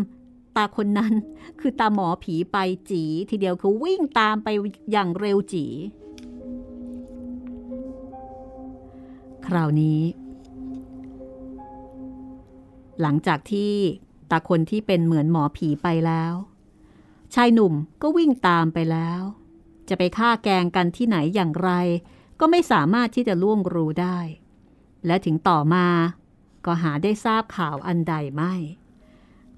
ตาคนนั้นคือตาหมอผีไปจีทีเดียวคือวิ่งตามไปอย่างเร็วจีคราวนี้หลังจากที่ตาคนที่เป็นเหมือนหมอผีไปแล้วชายหนุ่มก็วิ่งตามไปแล้วจะไปฆ่าแกงกันที่ไหนอย่างไรก็ไม่สามารถที่จะล่วงรู้ได้และถึงต่อมาก็หาได้ทราบข่าวอันใดไม่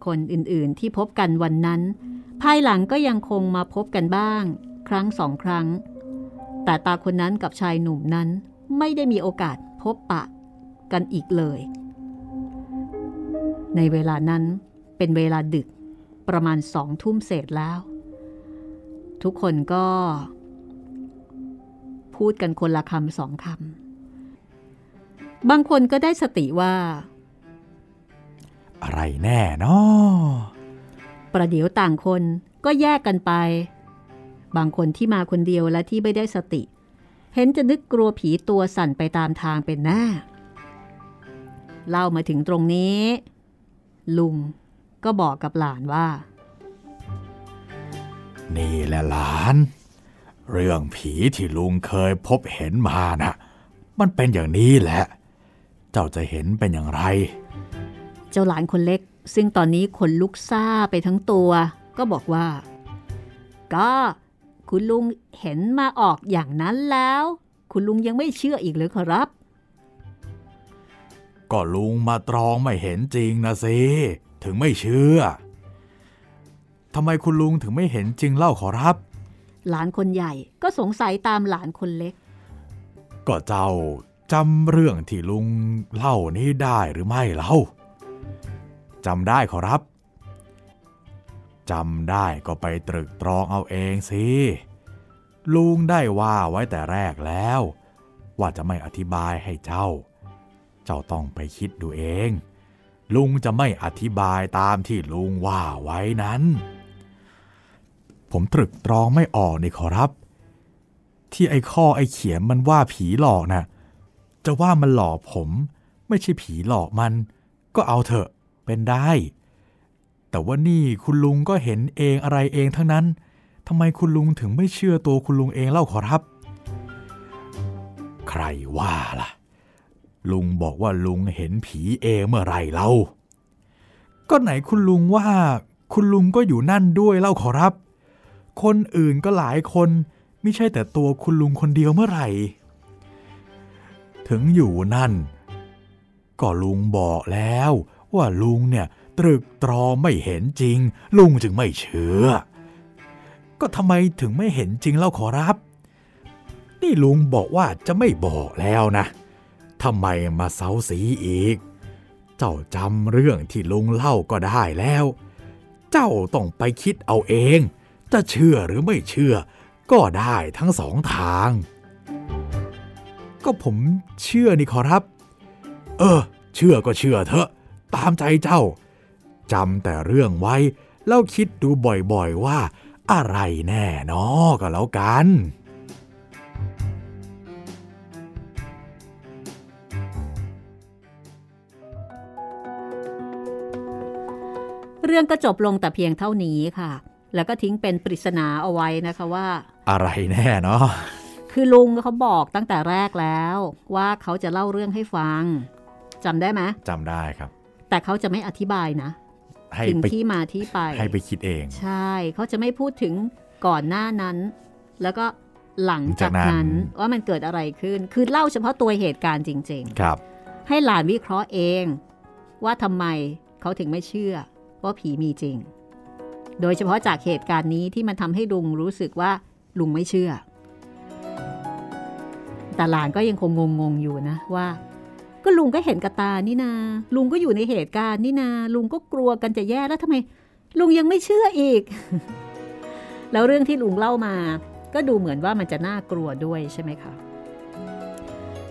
คนอื่นๆที่พบกันวันนั้นภายหลังก็ยังคงมาพบกันบ้างครั้งสองครั้งแต่ตาคนนั้นกับชายหนุ่มนั้นไม่ได้มีโอกาสพบปะกันอีกเลยในเวลานั้นเป็นเวลาดึกประมาณ20:00เศษแล้วทุกคนก็พูดกันคนละคำสองคำบางคนก็ได้สติว่าอะไรแน่เนาะประเดี๋ยวต่างคนก็แยกกันไปบางคนที่มาคนเดียวและที่ไม่ได้สติเห็นจะนึกกลัวผีตัวสั่นไปตามทางเป็นหน้าเล่ามาถึงตรงนี้ลุงก็บอกกับหลานว่านี่แหละหลานเรื่องผีที่ลุงเคยพบเห็นมานะมันเป็นอย่างนี้แหละเจ้าจะเห็นเป็นอย่างไรเจ้าหลานคนเล็กซึ่งตอนนี้ขนลุกซ่าไปทั้งตัวก็บอกว่าก็คุณลุงเห็นมาออกอย่างนั้นแล้วคุณลุงยังไม่เชื่ออีกหรือครับก็ลุงมาตรองไม่เห็นจริงนะสิถึงไม่เชื่อทำไมคุณลุงถึงไม่เห็นจริงเล่าขอรับหลานคนใหญ่ก็สงสัยตามหลานคนเล็กก็เจ้าจำเรื่องที่ลุงเล่านี้ได้หรือไม่เล่าจำได้ขอรับจำได้ก็ไปตรึกตรองเอาเองสิลุงได้ว่าไว้แต่แรกแล้วว่าจะไม่อธิบายให้เจ้าต้องไปคิดดูเองลุงจะไม่อธิบายตามที่ลุงว่าไว้นั้นผมตรึกตรองไม่ออกนี่ขอรับที่ไอ้ข้อไอ้เขียนมันว่าผีหลอกนะจะว่ามันหลอกผมไม่ใช่ผีหลอกมันก็เอาเถอะเป็นได้แต่ว่านี่คุณลุงก็เห็นเองอะไรเองทั้งนั้นทำไมคุณลุงถึงไม่เชื่อตัวคุณลุงเองเล่าขอรับใครว่าล่ะลุงบอกว่าลุงเห็นผีเองเมื่อไรเล่าก็ไหนคุณลุงว่าคุณลุงก็อยู่นั่นด้วยเล่าขอรับคนอื่นก็หลายคนไม่ใช่แต่ตัวคุณลุงคนเดียวเมื่อไหร่ถึงอยู่นั่นก็ลุงบอกแล้วว่าลุงเนี่ยตรึกตรองไม่เห็นจริงลุงจึงไม่เชื่อก็ทำไมถึงไม่เห็นจริงเล่าขอรับนี่ลุงบอกว่าจะไม่บอกแล้วนะทำไมมาเซ้าสีอีกเจ้าจำเรื่องที่ลุงเล่าก็ได้แล้วเจ้าต้องไปคิดเอาเองจะเชื่อหรือไม่เชื่อก็ได้ทั้งสองทางก็ผมเชื่อนี่ขอรับเชื่อก็เชื่อเถอะตามใจเจ้าจำแต่เรื่องไว้แล้วคิดดูบ่อยๆว่า อะไรแน่นอก็แล้วกันเรื่องก็จบลงแต่เพียงเท่านี้ค่ะแล้วก็ทิ้งเป็นปริศนาเอาไว้นะคะว่าอะไรแน่เนาะคือลุงเขาบอกตั้งแต่แรกแล้วว่าเขาจะเล่าเรื่องให้ฟังจำได้ไหมจำได้ครับแต่เขาจะไม่อธิบายนะถึงที่มาที่ไปให้ไปคิดเองใช่เขาจะไม่พูดถึงก่อนหน้านั้นแล้วก็หลังจากนั้นว่ามันเกิดอะไรขึ้นคือเล่าเฉพาะตัวเหตุการณ์จริงๆครับให้หลานวิเคราะห์เองว่าทำไมเขาถึงไม่เชื่อว่าผีมีจริงโดยเฉพาะจากเหตุการณ์นี้ที่มันทำให้ลุงรู้สึกว่าลุงไม่เชื่อแต่หลานก็ยังคงงงๆอยู่นะว่าก็ลุงก็เห็นกับตานี่นาลุงก็อยู่ในเหตุการณ์นี่นาลุงก็กลัวกันจะแย่แล้วทำไมลุงยังไม่เชื่ออีก แล้วเรื่องที่ลุงเล่ามาก็ดูเหมือนว่ามันจะน่ากลัวด้วยใช่ไหมคะ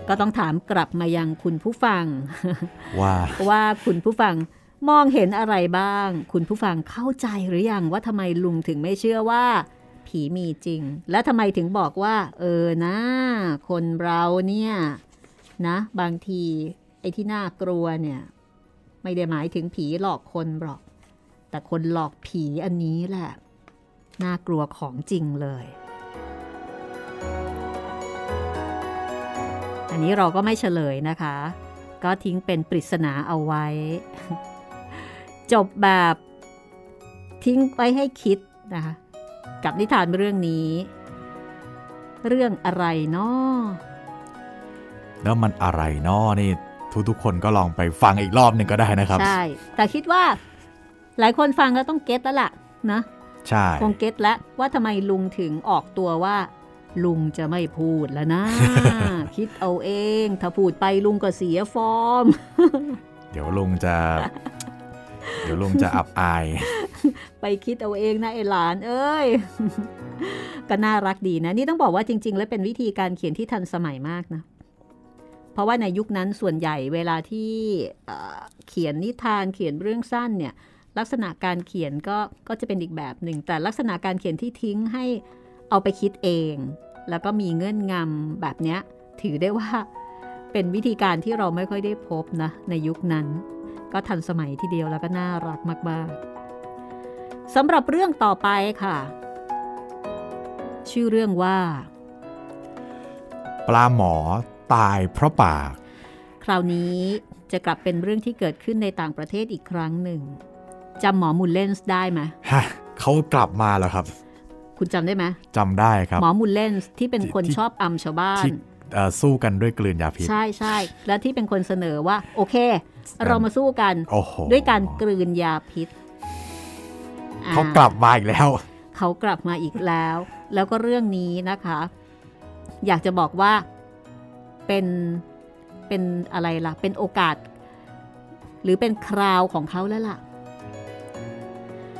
ก็ต้องถามกลับมายังคุณผู้ฟัง ว่าคุณผู้ฟังมองเห็นอะไรบ้างคุณผู้ฟังเข้าใจหรือยังว่าทำไมลุงถึงไม่เชื่อว่าผีมีจริงและทำไมถึงบอกว่านะคนเราเนี่ยนะบางทีไอ้ที่น่ากลัวเนี่ยไม่ได้หมายถึงผีหลอกคนหรอกแต่คนหลอกผีอันนี้แหละน่ากลัวของจริงเลยอันนี้เราก็ไม่เฉลยนะคะก็ทิ้งเป็นปริศนาเอาไว้จบแบบทิ้งไว้ให้คิดนะคะกับนิทานเรื่องนี้เรื่องอะไรน้อแล้วมันอะไรน้อนี่ทุกคนก็ลองไปฟังอีกรอบหนึ่งก็ได้นะครับใช่แต่คิดว่าหลายคนฟังก็ต้องเก็ตแล้วล่ะนะใช่คงเก็ตแล้วว่าทำไมลุงถึงออกตัวว่าลุงจะไม่พูดแล้วนะ คิดเอาเองถ้าพูดไปลุงก็เสียฟอร์ม เดี๋ยวลุงจะอับอาย ไปคิดเอาเองนะไอ้หลานเอ้ย ก็น่ารักดีนะนี่ต้องบอกว่าจริงๆแล้วเป็นวิธีการเขียนที่ทันสมัยมากนะเพราะว่าในยุคนั้นส่วนใหญ่เวลาที่เขียนนิทานเขียนเรื่องสั้นเนี่ยลักษณะการเขียนก็จะเป็นอีกแบบหนึ่งแต่ลักษณะการเขียนที่ทิ้งให้เอาไปคิดเองแล้วก็มีเงื่อนงำแบบเนี้ยถือได้ว่าเป็นวิธีการที่เราไม่ค่อยได้พบนะในยุคนั้นก็ทันสมัยทีเดียวแล้วก็น่ารักมากๆสำหรับเรื่องต่อไปค่ะชื่อเรื่องว่าปลาหมอตายเพราะปากคราวนี้จะกลับเป็นเรื่องที่เกิดขึ้นในต่างประเทศอีกครั้งหนึ่งจำหมอมูลเลนส์ได้ไหมฮะเขากลับมาแล้วครับคุณจำได้ไหมจำได้ครับหมอมูลเลนส์ที่เป็นคนชอบอำชาวบ้านสู้กันด้วยกลืนยาพิษใช่ๆและที่เป็นคนเสนอว่าโอเคเรามาสู้กันด้วยการกลืนยาพิษเขากลับมาอีกแล้วเขากลับมาอีกแล้วแล้วก็เรื่องนี้นะคะอยากจะบอกว่าเป็นอะไรล่ะเป็นโอกาสหรือเป็นคราวของเขาแล้วล่ะ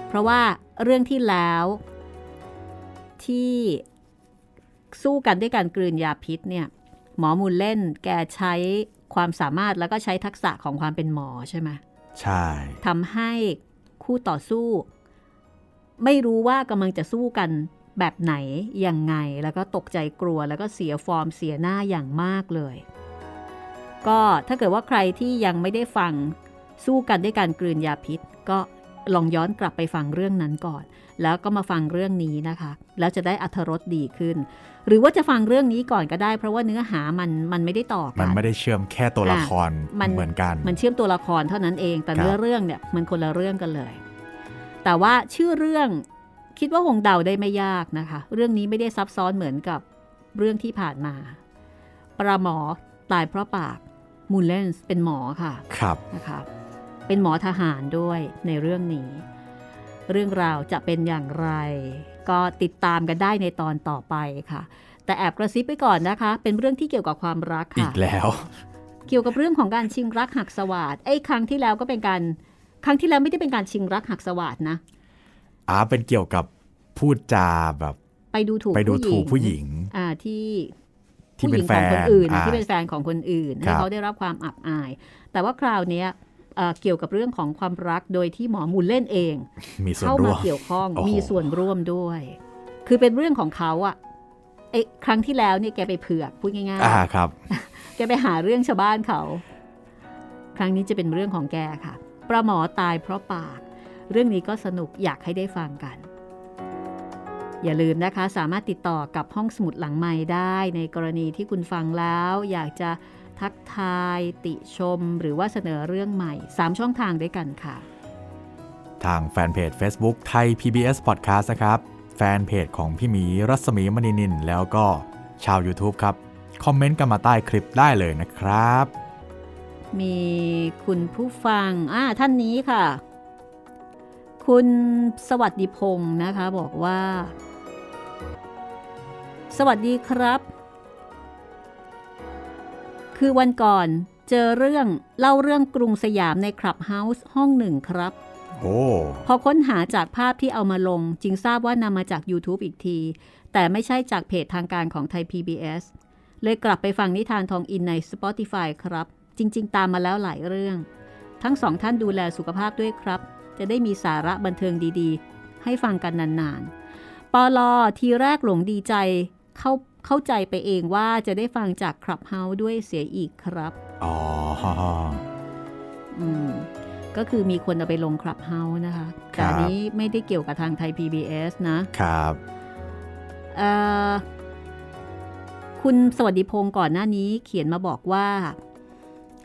เพราะว่าเรื่องที่แล้วที่สู้กันด้วยการกลืนยาพิษเนี่ยหมอมูลเล่นแกใช้ความสามารถแล้วก็ใช้ทักษะของความเป็นหมอใช่ไหมใช่ทำให้คู่ต่อสู้ไม่รู้ว่ากำลังจะสู้กันแบบไหนยังไงแล้วก็ตกใจกลัวแล้วก็เสียฟอร์มเสียหน้าอย่างมากเลยก็ถ้าเกิดว่าใครที่ยังไม่ได้ฟังสู้กันด้วยการกลืนยาพิษก็ลองย้อนกลับไปฟังเรื่องนั้นก่อนแล้วก็มาฟังเรื่องนี้นะคะแล้วจะได้อรรถรสดีขึ้นหรือว่าจะฟังเรื่องนี้ก่อนก็ได้เพราะว่าเนื้อหามันไม่ได้ต่อกันมันไม่ได้เชื่อมแค่ตัวละครเหมือนกันมันเชื่อมตัวละครเท่านั้นเองแต่เนื้อเรื่องเนี่ยมันคนละเรื่องกันเลยแต่ว่าชื่อเรื่องคิดว่าคงเดาได้ไม่ยากนะคะเรื่องนี้ไม่ได้ซับซ้อนเหมือนกับเรื่องที่ผ่านมาปลาหมอตายเพราะปากมูลเลนส์เป็นหมอค่ะครับนะคะเป็นหมอทหารด้วยในเรื่องนี้เรื่องราวจะเป็นอย่างไรก็ติดตามกันได้ในตอนต่อไปค่ะแต่แอบกระซิบไปก่อนนะคะเป็นเรื่องที่เกี่ยวกับความรักค่ะอีกแล้วเกี่ยวกับเรื่องของการชิงรักหักสวาทครั้งที่แล้วก็เป็นการครั้งที่แล้วไม่ได้เป็นการชิงรักหักสวาทนะเป็นเกี่ยวกับพูดจาแบบไปดูถูกผู้หญิงที่เป็นแฟนของคนอื่นให้เขาได้รับความอับอายแต่ว่าคราวนี้ เกี่ยวกับเรื่องของความรักโดยที่หมอมูลเล่นเองเข้ามาเกี่ยวข้องมีส่วนร่วมด้วยคือเป็นเรื่องของเขาอะครั้งที่แล้วเนี่ยแกไปเผือกพูดง่ายๆครับแกไปหาเรื่องชาวบ้านเขาครั้งนี้จะเป็นเรื่องของแกค่ะปลาหมอตายเพราะปากเรื่องนี้ก็สนุกอยากให้ได้ฟังกันอย่าลืมนะคะสามารถติดต่อกับห้องสมุดหลังไมค์ได้ในกรณีที่คุณฟังแล้วอยากจะทักทายติชมหรือว่าเสนอเรื่องใหม่3ช่องทางด้วยกันค่ะทางแฟนเพจ Facebook ไทย PBS Podcast นะครับแฟนเพจของพี่หมีรัศมีมณีนินแล้วก็ชาว YouTube ครับคอมเมนต์กันมาใต้คลิปได้เลยนะครับมีคุณผู้ฟังท่านนี้ค่ะคุณสวัสดิพงศ์นะคะบอกว่าสวัสดีครับคือวันก่อนเจอเรื่องเล่าเรื่องกรุงสยามในคลับเฮาส์ห้องหนึ่งครับพอค้นหาจากภาพที่เอามาลงจึงทราบว่านำมาจาก YouTube อีกทีแต่ไม่ใช่จากเพจทางการของไทย PBS เลยกลับไปฟังนิทานทองอินใน Spotify ครับจริงๆตามมาแล้วหลายเรื่องทั้งสองท่านดูแลสุขภาพด้วยครับจะได้มีสาระบันเทิงดีๆให้ฟังกันนานๆปลอทีแรกหลงดีใจเข้าใจไปเองว่าจะได้ฟังจากคลับเฮาส์ด้วยเสียอีกครับก็คือมีคนเอาไปลงคลับเฮาส์นะคะแต่อันนี้ไม่ได้เกี่ยวกับทางไทย PBS นะครับคุณสวัสดิพงศ์ก่อนหน้านี้เขียนมาบอกว่า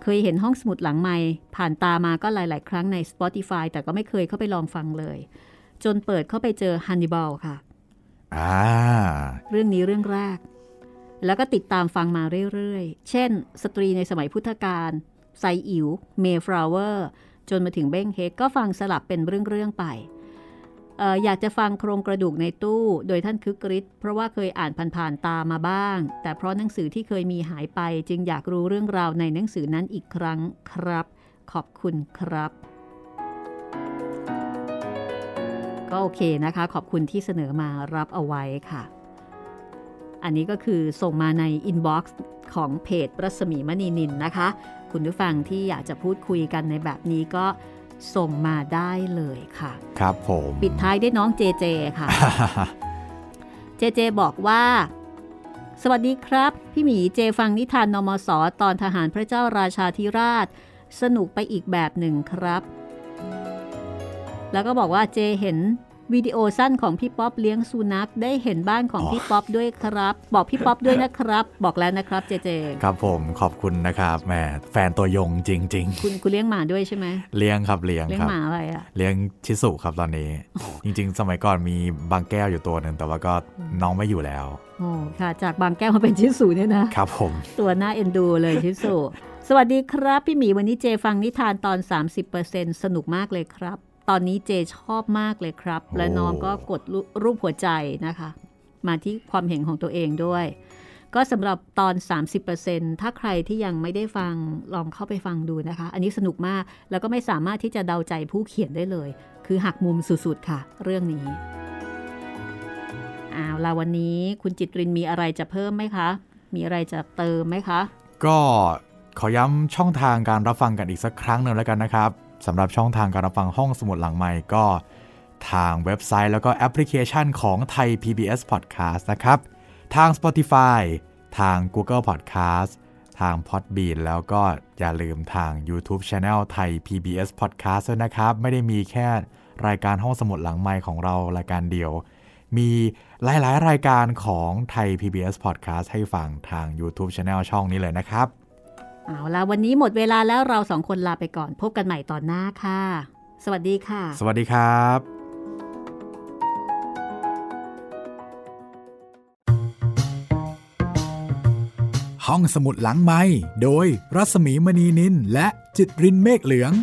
เคยเห็นห้องสมุดหลังไมค์ผ่านตามาก็หลายๆครั้งใน Spotify แต่ก็ไม่เคยเข้าไปลองฟังเลยจนเปิดเข้าไปเจอ Hannibal ค่ะเรื่องนี้เรื่องแรกแล้วก็ติดตามฟังมาเรื่อยๆเช่นสตรีในสมัยพุทธกาลไซอิ๋วเมฟลาเวอร์จนมาถึงเบ้งเฮกก็ฟังสลับเป็นเรื่องๆไปอยากจะฟังโครงกระดูกในตู้โดยท่านคึกฤทธิ์เพราะว่าเคยอ่านผ่านๆตามาบ้างแต่เพราะหนังสือที่เคยมีหายไปจึงอยากรู้เรื่องราวในหนังสือนั้นอีกครั้งครับขอบคุณครับก็โอเคนะคะขอบคุณที่เสนอมารับเอาไว้ค่ะอันนี้ก็คือส่งมาในอินบ็อกซ์ของเพจรัศมีมณีนินนะคะคุณผู้ฟังที่อยากจะพูดคุยกันในแบบนี้ก็ส่งมาได้เลยค่ะครับผมปิดท้ายด้วยน้องเจเจค่ะ เจเจบอกว่าสวัสดีครับพี่หมีเจฟังนิทานนมส.ตอนทหารพระเจ้าราชาธิราชสนุกไปอีกแบบหนึ่งครับแล้วก็บอกว่าเจเห็นวิดีโอสั้นของพี่ป๊อปเลี้ยงสุนัขได้เห็นบ้านของพี่ป๊อปด้วยครับบอกพี่ป๊อปด้วยนะครับบอกแล้วนะครับเจเจครับผมขอบคุณนะครับแหมแฟนตัวยงจริงๆคุณเลี้ยงหมาด้วยใช่ไหมเลี้ยงครับเลี้ยงหมาอะไรอ่ะเลี้ยงชิสุครับตอนนี้จริงๆสมัยก่อนมีบางแก้วอยู่ตัวนึงแต่ว่าก็น้องไม่อยู่แล้วโอ้ค่ะจากบางแก้วมาเป็นชิสุเนี่ยนะครับผมตัวน่าเอ็นดูเลยชิสุสวัสดีครับพี่หมีวันนี้เจฟังนิทานตอน 30% สนุกมากเลยครับตอนนี้เจชอบมากเลยครับและน้องก็กดรูปหัวใจนะคะมาที่ความเห็นของตัวเองด้วยก็สำหรับตอน 30% ถ้าใครที่ยังไม่ได้ฟังลองเข้าไปฟังดูนะคะอันนี้สนุกมากแล้วก็ไม่สามารถที่จะเดาใจผู้เขียนได้เลยคือหักมุมสุดๆค่ะเรื่องนี้แล้ววันนี้คุณจิตรินมีอะไรจะเพิ่มไหมคะมีอะไรจะเติมไหมคะก็ขอย้ำช่องทางการรับฟังกันอีกสักครั้งหนึ่งแล้วกันนะครับสำหรับช่องทางการรับฟังห้องสมุดหลังไมค์ก็ทางเว็บไซต์แล้วก็แอปพลิเคชันของไทย PBS Podcast นะครับทาง Spotify ทาง Google Podcast ทาง Podbean แล้วก็อย่าลืมทาง YouTube Channel ไทย PBS Podcast ด้วยนะครับไม่ได้มีแค่รายการห้องสมุดหลังไมค์ของเรารายการเดียวมีหลายๆรายการของไทย PBS Podcast ให้ฟังทาง YouTube Channel ช่องนี้เลยนะครับเอาล่ะวันนี้หมดเวลาแล้วเรา2คนลาไปก่อนพบกันใหม่ตอนหน้าค่ะสวัสดีค่ะสวัสดีครับห้องสมุดหลังไมค์โดยรัศมีมณีนินและจิตรินเมฆเหลือง